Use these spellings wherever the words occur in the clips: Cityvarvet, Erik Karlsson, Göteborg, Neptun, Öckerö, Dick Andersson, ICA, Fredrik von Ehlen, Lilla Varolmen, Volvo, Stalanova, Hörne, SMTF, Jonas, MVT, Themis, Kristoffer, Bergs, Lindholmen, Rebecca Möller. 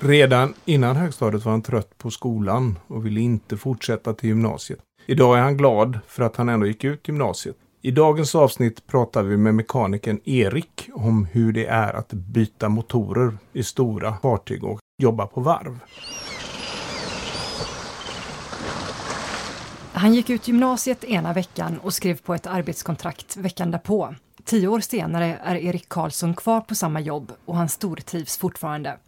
Redan innan högstadiet var han trött på skolan och ville inte fortsätta till gymnasiet. Idag är han glad för att han ändå gick ut gymnasiet. I dagens avsnitt pratar vi med mekanikern Erik om hur det är att byta motorer i stora fartyg och jobba på varv. Han gick ut gymnasiet ena veckan och skrev på ett arbetskontrakt veckan därpå. 10 år senare är Erik Karlsson kvar på samma jobb och han stortrivs fortfarande.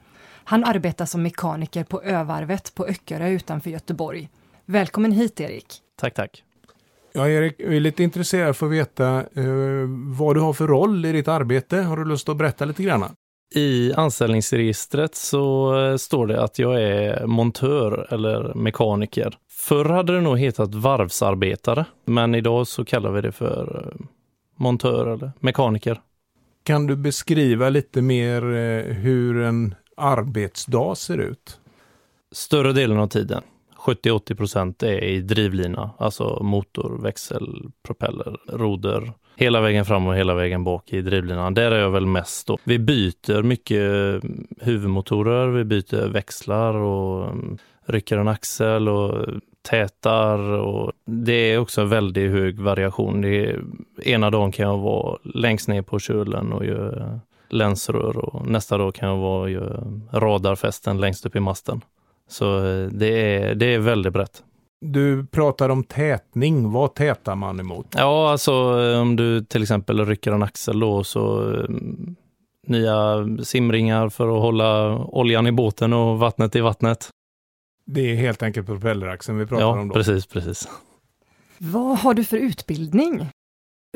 Han arbetar som mekaniker på övarvet på Öckerö utanför Göteborg. Välkommen hit, Erik. Tack, tack. Ja, Erik, jag är lite intresserad för att veta vad du har för roll i ditt arbete. Har du lust att berätta lite grann? I anställningsregistret så står det att jag är montör eller mekaniker. Förr hade det nog hetat varvsarbetare, men idag så kallar vi det för montör eller mekaniker. Kan du beskriva lite mer hur en arbetsdag ser ut? Större delen av tiden, 70-80%, är i drivlina, alltså motor, växel, propeller, roder. Hela vägen fram och hela vägen bak i drivlinan. Där är jag väl mest då. Vi byter mycket huvudmotorer, vi byter växlar och rycker en axel och tätar. Och det är också en väldigt hög variation. Ena dagen kan jag vara längst ner på kölen och göra länsrör. Och nästa dag kan jag göra radarfästen längst upp i masten. Så det är väldigt brett. Du pratar om tätning. Vad tätar man emot? Ja, alltså om du till exempel rycker en axel då, så nya simringar för att hålla oljan i båten och vattnet i vattnet. Det är helt enkelt propelleraxeln vi pratar om då. Ja, precis. Vad har du för utbildning?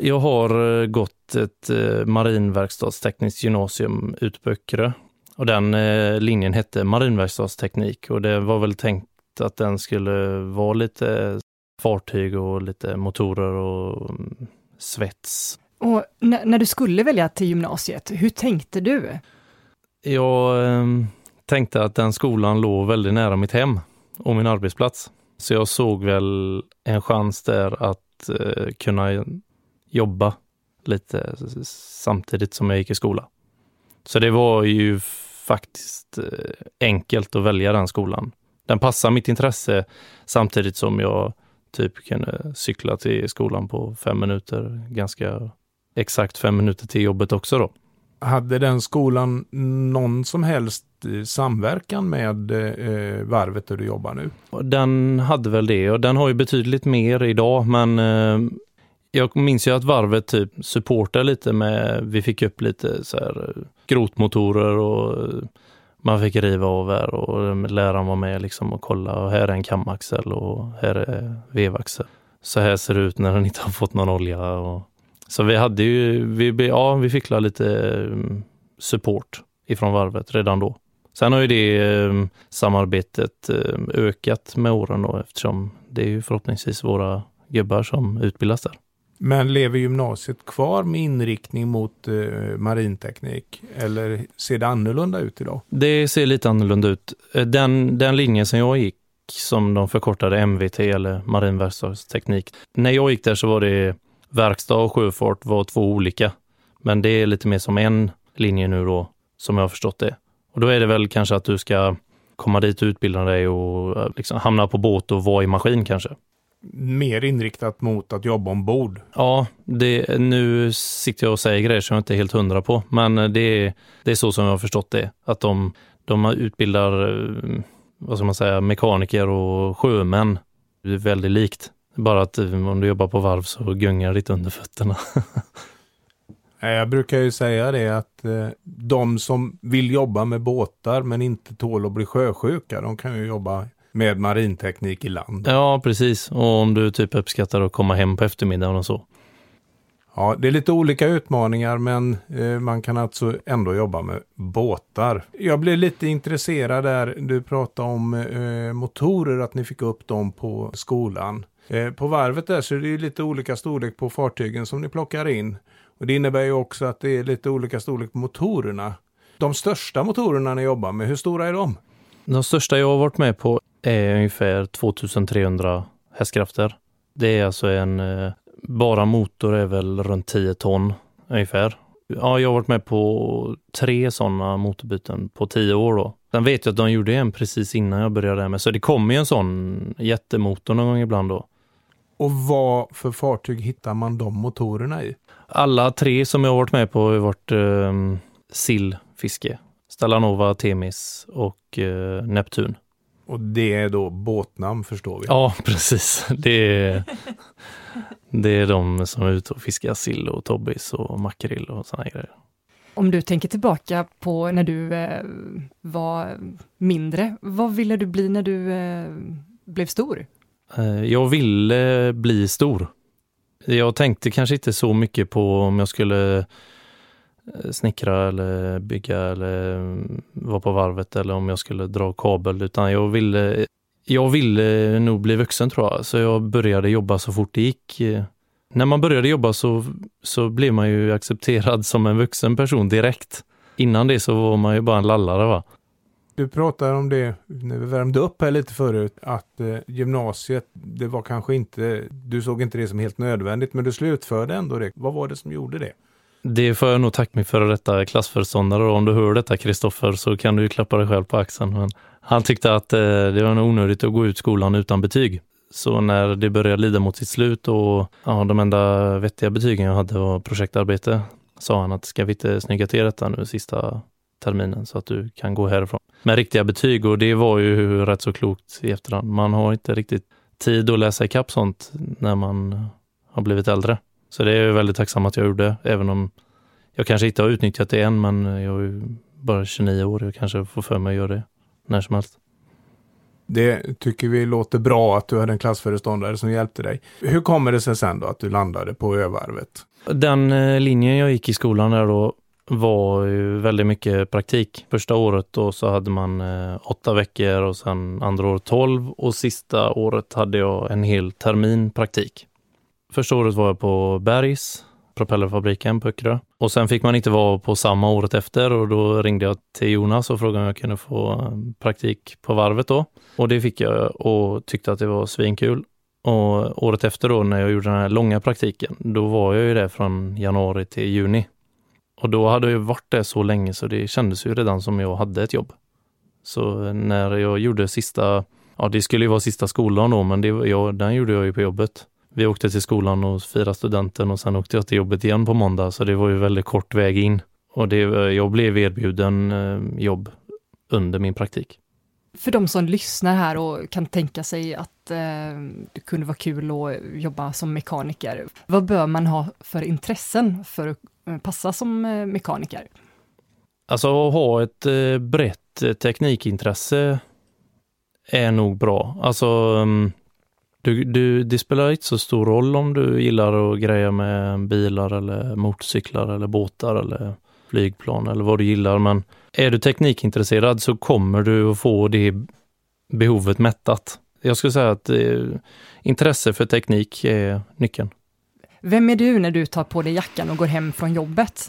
Jag har gått ett marinverkstadstekniskt gymnasium ute på Öckerö. Och den linjen hette marinverkstadsteknik och det var väl tänkt att den skulle vara lite fartyg och lite motorer och svets. Och när du skulle välja till gymnasiet, hur tänkte du? Jag tänkte att den skolan låg väldigt nära mitt hem och min arbetsplats. Så jag såg väl en chans där att kunna jobba lite samtidigt som jag gick i skola. Så det var ju faktiskt enkelt att välja den skolan. Den passar mitt intresse samtidigt som jag typ kunde cykla till skolan på 5 minuter, ganska exakt 5 minuter till jobbet också då. Hade den skolan någon som helst samverkan med varvet där du jobbar nu? Den hade väl det, och den har ju betydligt mer idag, men jag minns ju att varvet typ supportade lite med, vi fick upp lite så här skrotmotorer och man fick riva av här och läraren var med liksom och kolla, och här är en kamaxel och här är vevaxel. Så här ser det ut när den inte har fått någon olja. Så vi hade ju, vi fick lite support ifrån varvet redan då. Sen har ju det samarbetet ökat med åren då, eftersom det är ju förhoppningsvis våra gubbar som utbildas där. Men lever gymnasiet kvar med inriktning mot marinteknik, eller ser det annorlunda ut idag? Det ser lite annorlunda ut. Den linjen som jag gick, som de förkortade MVT eller marinverkstadsteknik. När jag gick där så var det verkstad och sjöfart var 2 olika. Men det är lite mer som en linje nu då, som jag har förstått det. Och då är det väl kanske att du ska komma dit och utbilda dig och liksom hamna på båt och vara i maskin kanske. Mer inriktat mot att jobba ombord. Ja, nu sitter jag och säger grejer som jag inte är helt 100 på. Men det är så som jag har förstått det. Att de utbildar, vad ska man säga, mekaniker och sjömän. Det är väldigt likt. Bara att om du jobbar på varv så gungar ditt under fötterna. Jag brukar ju säga det att de som vill jobba med båtar men inte tål att bli sjösjuka, de kan ju jobba med marinteknik i land. Ja, precis. Och om du typ uppskattar att komma hem på eftermiddagen och så. Ja, det är lite olika utmaningar, men man kan alltså ändå jobba med båtar. Jag blev lite intresserad där du pratade om motorer, att ni fick upp dem på skolan. På varvet där så är det ju lite olika storlek på fartygen som ni plockar in. Och det innebär ju också att det är lite olika storlek på motorerna. De största motorerna ni jobbar med, hur stora är de? De största jag har varit med på är ungefär 2300 hästkrafter. Det är alltså bara motor är väl runt 10 ton ungefär. ja, jag har varit med på 3 sådana motorbyten på 10 år då. Sen vet jag att de gjorde en precis innan jag började där med. Så det kommer ju en sån jättemotor någon gång ibland då. Och vad för fartyg hittar man de motorerna i? Alla 3 som jag har varit med på har varit sillfiske. Stalanova, Themis och Neptun. Och det är då båtnamn, förstår vi. Ja, precis. Det är de som är ute och fiskar sill och tobbis och makrill och såna grejer. Om du tänker tillbaka på när du var mindre, vad ville du bli när du blev stor? Jag ville bli stor. Jag tänkte kanske inte så mycket på om jag skulle snickra eller bygga eller vara på varvet eller om jag skulle dra kabel, utan jag ville nog bli vuxen, tror jag. Så jag började jobba så fort det gick. När man började jobba så blev man ju accepterad som en vuxen person direkt. Innan det så var man ju bara en lallare, va? Du pratade om det när vi värmde upp här lite förut, att gymnasiet, det var kanske inte, du såg inte det som helt nödvändigt, men du slutförde ändå det. Vad var det som gjorde det? Det får jag nog tacka mig för, detta klassföreståndare. Om du hör detta, Kristoffer, så kan du ju klappa dig själv på axeln. Men han tyckte att det var nog onödigt att gå ut skolan utan betyg. Så när det började lida mot sitt slut och ja, de enda vettiga betygen jag hade var projektarbete, sa han att ska vi inte snygga till detta nu sista terminen så att du kan gå härifrån med riktiga betyg. Och det var ju rätt så klokt i efterhand. Man har inte riktigt tid att läsa ikapp sånt när man har blivit äldre. Så det är jag väldigt tacksam att jag gjorde, även om jag kanske inte har utnyttjat det än, men jag är ju bara 29 år och jag kanske får för mig att göra det när som helst. Det tycker vi låter bra, att du hade en klassföreståndare som hjälpte dig. Hur kommer det sig sen då att du landade på övarvet? Den linjen jag gick i skolan där då var ju väldigt mycket praktik. Första året då så hade man 8 veckor och sen andra året 12, och sista året hade jag en hel termin praktik. Första året var jag på Bergs, propellerfabriken på Öckerö. Och sen fick man inte vara på samma året efter, och då ringde jag till Jonas och frågade om jag kunde få praktik på varvet då. Och det fick jag och tyckte att det var svinkul. Och året efter då, när jag gjorde den här långa praktiken, då var jag ju där från januari till juni. Och då hade jag varit där så länge så det kändes ju redan som jag hade ett jobb. Så när jag gjorde sista, ja det skulle ju vara sista skolan då, men den gjorde jag ju på jobbet. Vi åkte till skolan och firade studenten och sen åkte jag till jobbet igen på måndag, så det var ju väldigt kort väg in. Och jag blev erbjuden jobb under min praktik. För de som lyssnar här och kan tänka sig att det kunde vara kul att jobba som mekaniker, vad bör man ha för intressen för att passa som mekaniker? Alltså att ha ett brett teknikintresse är nog bra. Alltså... Det spelar inte så stor roll om du gillar att greja med bilar eller motorcyklar eller båtar eller flygplan eller vad du gillar. Men är du teknikintresserad så kommer du att få det behovet mättat. Jag skulle säga att intresse för teknik är nyckeln. Vem är du när du tar på dig jackan och går hem från jobbet?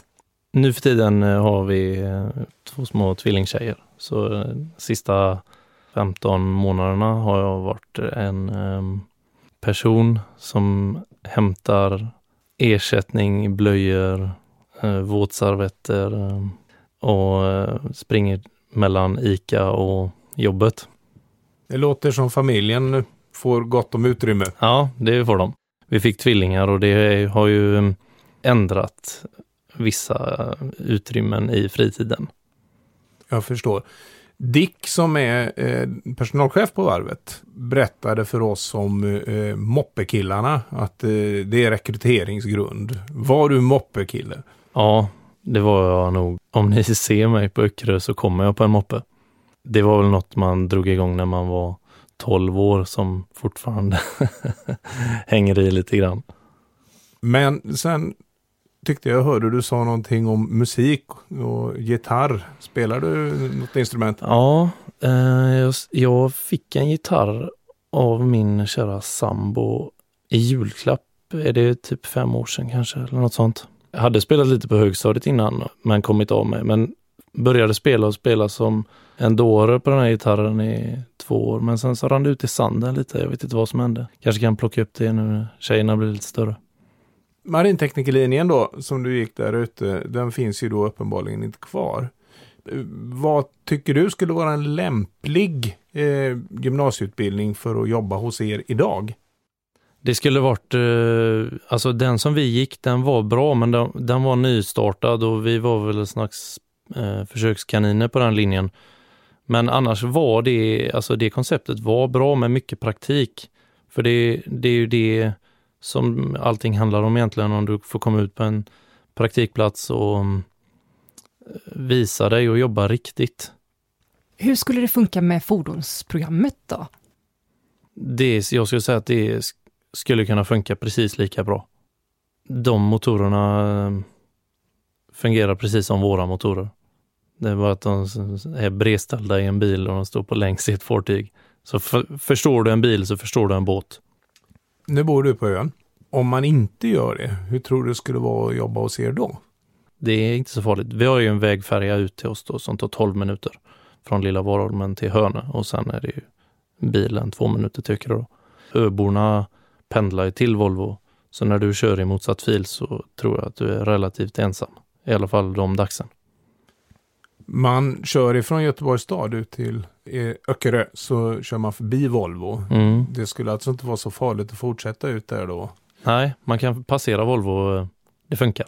Nu för tiden har vi 2 små tvillingtjejer. Så sista 15 månaderna har jag varit en person som hämtar ersättning, blöjor, våtservetter och springer mellan ICA och jobbet. Det låter som familjen får gott om utrymme. Ja, det får de. Vi fick tvillingar och det har ju ändrat vissa utrymmen i fritiden. Jag förstår. Dick, som är personalchef på varvet, berättade för oss om moppekillarna, att det är rekryteringsgrund. Var du moppekille? Ja, det var jag nog. Om ni ser mig på Öckerö så kommer jag på en moppe. Det var väl något man drog igång när man var 12 år som fortfarande hänger i lite grann. Men sen tyckte jag hörde du sa någonting om musik och gitarr. Spelar du något instrument? Ja, jag fick en gitarr av min kära sambo i julklapp. Är det typ 5 år sedan kanske, eller något sånt. Jag hade spelat lite på högstadiet innan, men kommit av mig. Men började spela som en dåre på den här gitarren i 2 år. Men sen så rann det ut i sanden lite. Jag vet inte vad som hände. Kanske kan plocka upp det nu när tjejerna blir lite större. Marinteknikerlinjen då, som du gick där ute, den finns ju då uppenbarligen inte kvar. Vad tycker du skulle vara en lämplig gymnasieutbildning för att jobba hos er idag? Det skulle varit, alltså den som vi gick, den var bra, men den var nystartad och vi var väl en slags försökskaniner på den linjen. Men annars var det, alltså det konceptet var bra med mycket praktik. För det är ju det som allting handlar om egentligen, om du får komma ut på en praktikplats och visa dig och jobba riktigt. Hur skulle det funka med fordonsprogrammet då? Jag skulle säga att det skulle kunna funka precis lika bra. De motorerna fungerar precis som våra motorer. Det är bara att de är bredställda i en bil och de står på längs i ett fartyg. Så förstår du en bil så förstår du en båt. Nu bor du på ön. Om man inte gör det, hur tror du det skulle vara att jobba hos er då? Det är inte så farligt. Vi har ju en vägfärja ut till oss då, som tar 12 minuter från Lilla Varolmen till Hörne. Och sen är det ju bilen 2 minuter tycker jag då. Öborna pendlar ju till Volvo. Så när du kör i motsatt fil så tror jag att du är relativt ensam. I alla fall de dagsen. Man kör ifrån Göteborgs stad ut till Öckerö, så kör man förbi Volvo. Mm. Det skulle alltså inte vara så farligt att fortsätta ut där då? Nej, man kan passera Volvo. Det funkar.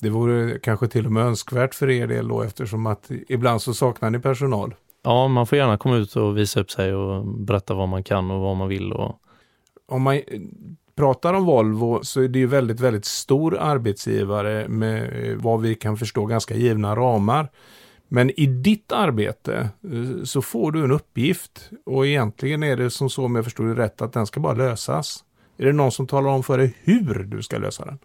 Det vore kanske till och med önskvärt för er del då, eftersom att ibland så saknar ni personal. Ja, man får gärna komma ut och visa upp sig och berätta vad man kan och vad man vill. Och... Om man pratar om Volvo så är det ju väldigt, väldigt stor arbetsgivare med vad vi kan förstå ganska givna ramar. Men i ditt arbete så får du en uppgift och egentligen är det som så, om jag förstår det rätt, att den ska bara lösas. Är det någon som talar om för dig hur du ska lösa den?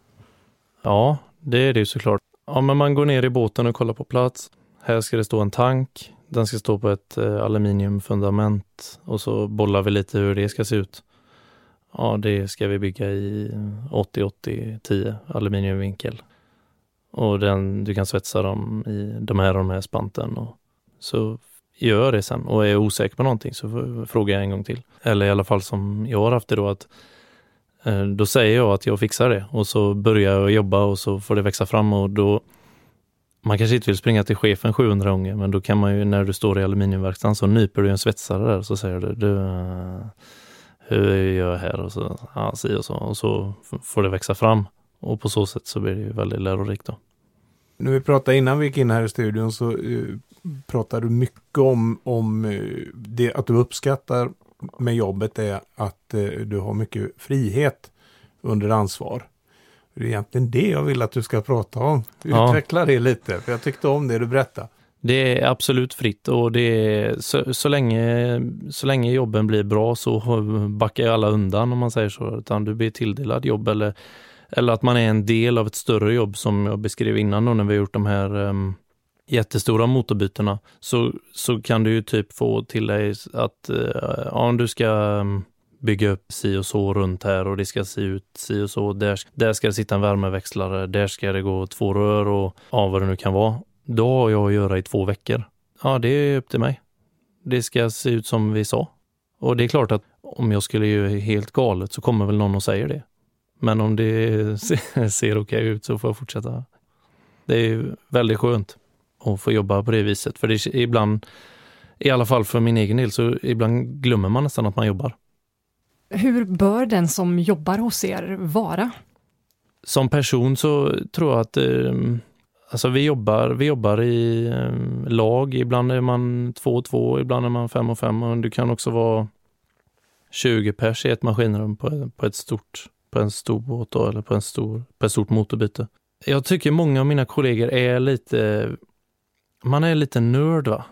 Ja, det är det ju såklart. Ja, men man går ner i båten och kollar på plats. Här ska det stå en tank. Den ska stå på ett aluminiumfundament och så bollar vi lite hur det ska se ut. Ja, det ska vi bygga i 80-80-10 aluminiumvinkel. Och du kan svetsa dem i de här spanten. Och så gör det sen. Och är jag osäker på någonting så frågar jag en gång till. Eller i alla fall som jag har haft det då, att då säger jag att jag fixar det. Och så börjar jag jobba och så får det växa fram. Och då, man kanske inte vill springa till chefen 700 gånger. Men då kan man ju, när du står i aluminiumverkstan så nyper du en svetsare där. Så säger du hur gör jag här? Och så, ja, och så får det växa fram. Och på så sätt så blir det ju väldigt lärorikt då. När vi pratade innan vi gick in här i studion så pratade du mycket om det att du uppskattar med jobbet är att du har mycket frihet under ansvar. Det är egentligen det jag vill att du ska prata om. Utveckla det lite, för jag tyckte om det du berättade. Det är absolut fritt och det är, så länge jobben blir bra så backar alla undan, om man säger så. Utan du blir tilldelad jobb eller att man är en del av ett större jobb, som jag beskrev innan då, när vi har gjort de här jättestora motorbytena, så kan du ju typ få till dig att om du ska bygga upp si och så runt här och det ska se ut si och så, där ska det sitta en värmeväxlare, där ska det gå 2 rör och vad det nu kan vara. Då har jag att göra i 2 veckor. Ja, det är upp till mig. Det ska se ut som vi sa. Och det är klart att om jag skulle göra helt galet så kommer väl någon och säger det. Men om det ser okej ut så får jag fortsätta. Det är väldigt skönt att få jobba på det viset. För det är ibland, i alla fall för min egen del, så ibland glömmer man nästan att man jobbar. Hur bör den som jobbar hos er vara? Som person så tror jag att... Alltså vi jobbar i lag. Ibland är man 2 och 2, ibland är man 5 och 5. Och du kan också vara 20 pers i ett maskinrum på en stor båt eller på ett stort motorbyte. Jag tycker många av mina kollegor är lite... Man är lite nörd, va?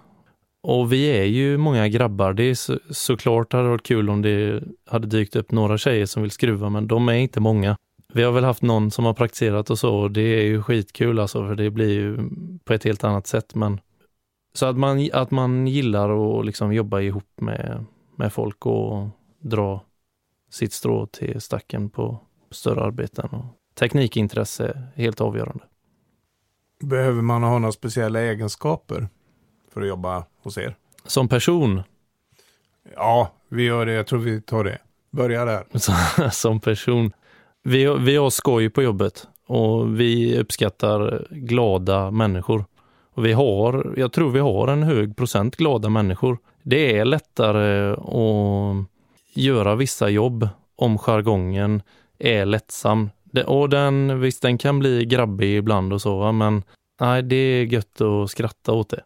Och vi är ju många grabbar. Det är såklart hade varit kul om det hade dykt upp några tjejer som vill skruva, men de är inte många. Vi har väl haft någon som har praktiserat och så, och det är ju skitkul alltså, för det blir ju på ett helt annat sätt. Men så att man gillar att liksom jobba ihop med folk och dra sitt strå till stacken på större arbeten. Och teknikintresse är helt avgörande. Behöver man ha några speciella egenskaper för att jobba hos er? Som person? Ja, vi gör det. Jag tror vi tar det. Börja där. Som person? Vi har skoj på jobbet och vi uppskattar glada människor. Och jag tror vi har en hög procent glada människor. Det är lättare att göra vissa jobb om jargongen är lättsam. Och den kan bli grabbig ibland och så, men nej, det är gött att skratta åt det.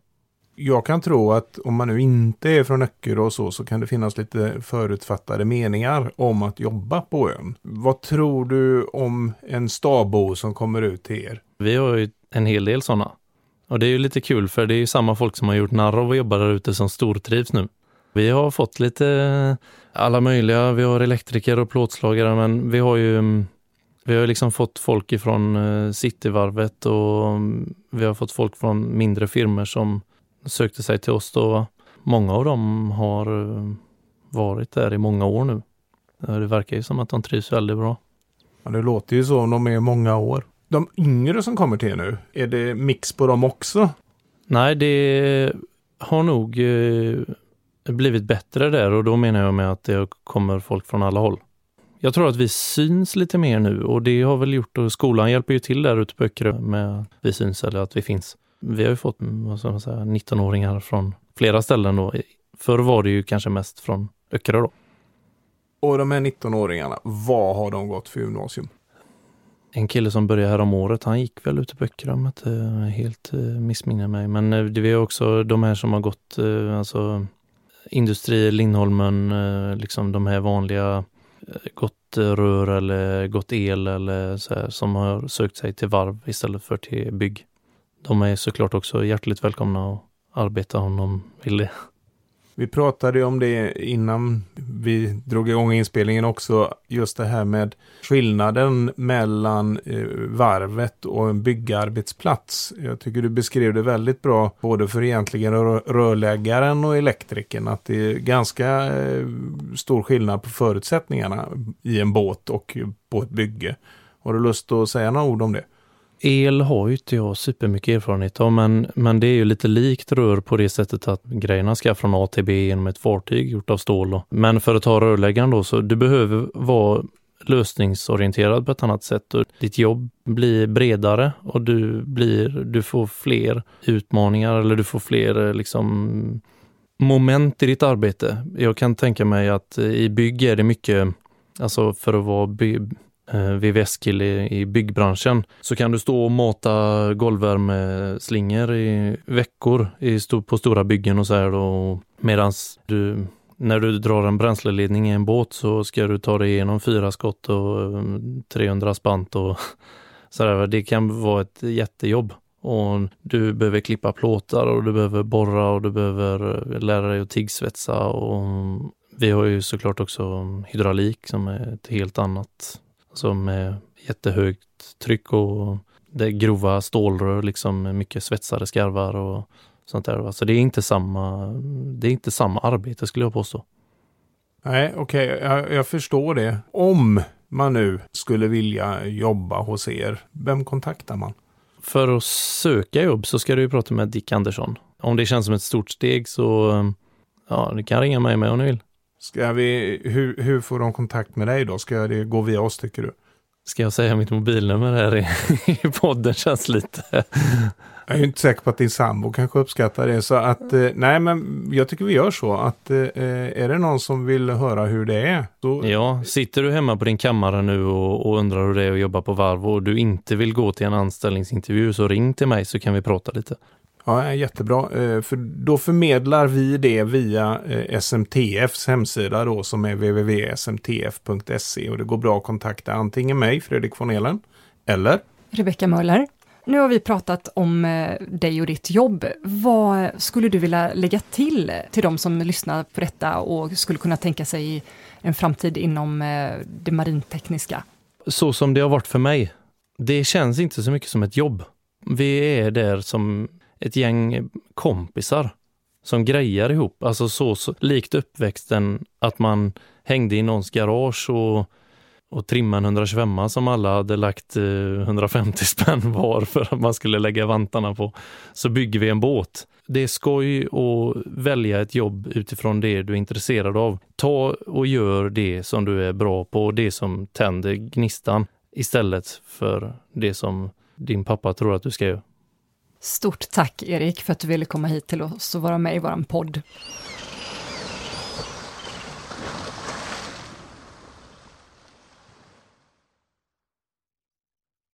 Jag kan tro att om man nu inte är från Öckerö och så kan det finnas lite förutfattade meningar om att jobba på ön. Vad tror du om en stabo som kommer ut till er? Vi har ju en hel del sådana. Och det är ju lite kul för det är ju samma folk som har gjort narr av och jobbar där ute som stortrivs nu. Vi har fått lite alla möjliga, vi har elektriker och plåtslagare, men vi har liksom fått folk ifrån Cityvarvet och vi har fått folk från mindre firmer som sökte sig till oss då. Många av dem har varit där i många år nu. Det verkar ju som att de trivs väldigt bra. Ja, det låter ju så om de är många år. De yngre som kommer till nu, är det mix på dem också? Nej, det har nog blivit bättre där och då menar jag med att det kommer folk från alla håll. Jag tror att vi syns lite mer nu och det har väl gjort, och skolan hjälper ju till där ute på Öckerö med att vi syns eller att vi finns. Vi har ju fått 19-åringar från flera ställen då. Förr var det ju kanske mest från Öckerö då. Och de här 19-åringarna, vad har de gått för gymnasium? En kille som började här om året, han gick väl ute på Öckerö, om att helt missminner mig. Men det är också de här som har gått alltså industri, Lindholmen, liksom de här vanliga gått rör eller gått el eller så här, som har sökt sig till varv istället för till bygg. De är såklart också hjärtligt välkomna att arbeta om de vill det. Vi pratade om det innan vi drog igång inspelningen också, just det här med skillnaden mellan varvet och en byggarbetsplats. Jag tycker du beskrev det väldigt bra, både för egentligen rörläggaren och elektrikern, att det är ganska stor skillnad på förutsättningarna i en båt och på ett bygge. Har du lust att säga några ord om det? El har ju inte jag supermycket erfarenhet av, men det är ju lite likt rör på det sättet att grejerna ska från A till B genom ett fartyg gjort av stål. Då. Men för att ta rörläggaren då, så du behöver vara lösningsorienterad på ett annat sätt. Och ditt jobb blir bredare och du får fler utmaningar eller du får fler liksom, moment i ditt arbete. Jag kan tänka mig att i bygg är det mycket, alltså för att vara VVS-kille i byggbranschen så kan du stå och mata golvvärmeslingor i veckor på stora byggen och så här då, medans när du drar en bränsleledning i en båt så ska du ta dig igenom 4 skott och 300 spant och så där. Det kan vara ett jättejobb och du behöver klippa plåtar och du behöver borra och du behöver lära dig att tiggsvetsa och vi har ju såklart också hydraulik som är ett helt annat som är jättehögt tryck och det är grova stålrör liksom mycket svetsade skarvar och sånt där. Så alltså det är inte samma arbete skulle jag påstå. Nej, okej. Jag förstår det. Om man nu skulle vilja jobba hos er, vem kontaktar man? För att söka jobb så ska du prata med Dick Andersson. Om det känns som ett stort steg så ja, du kan ringa mig med om du vill. Hur får de kontakt med dig då? Ska det gå via oss tycker du? Ska jag säga mitt mobilnummer här i podden känns lite... Jag är ju inte säker på att din sambo kanske uppskattar det. Så att, nej men jag tycker vi gör så att är det någon som vill höra hur det är? Då... Ja, sitter du hemma på din kammare nu och undrar hur det är att jobba på varv och du inte vill gå till en anställningsintervju så ring till mig så kan vi prata lite. Ja, jättebra. För då förmedlar vi det via SMTFs hemsida då som är www.smtf.se och det går bra att kontakta antingen mig, Fredrik von Ehlen, eller Rebecca Möller. Nu har vi pratat om dig och ditt jobb. Vad skulle du vilja lägga till de som lyssnar på detta och skulle kunna tänka sig en framtid inom det marintekniska? Så som det har varit för mig. Det känns inte så mycket som ett jobb. Vi är där som ett gäng kompisar som grejar ihop. Alltså likt uppväxten att man hängde i någons garage och och trimma en 125 som alla hade lagt 150 spänn var för att man skulle lägga vantarna på, så bygger vi en båt. Det är skoj att välja ett jobb utifrån det du är intresserad av. Ta och gör det som du är bra på, det som tänder gnistan istället för det som din pappa tror att du ska göra. Stort tack Erik för att du ville komma hit till oss och vara med i våran podd.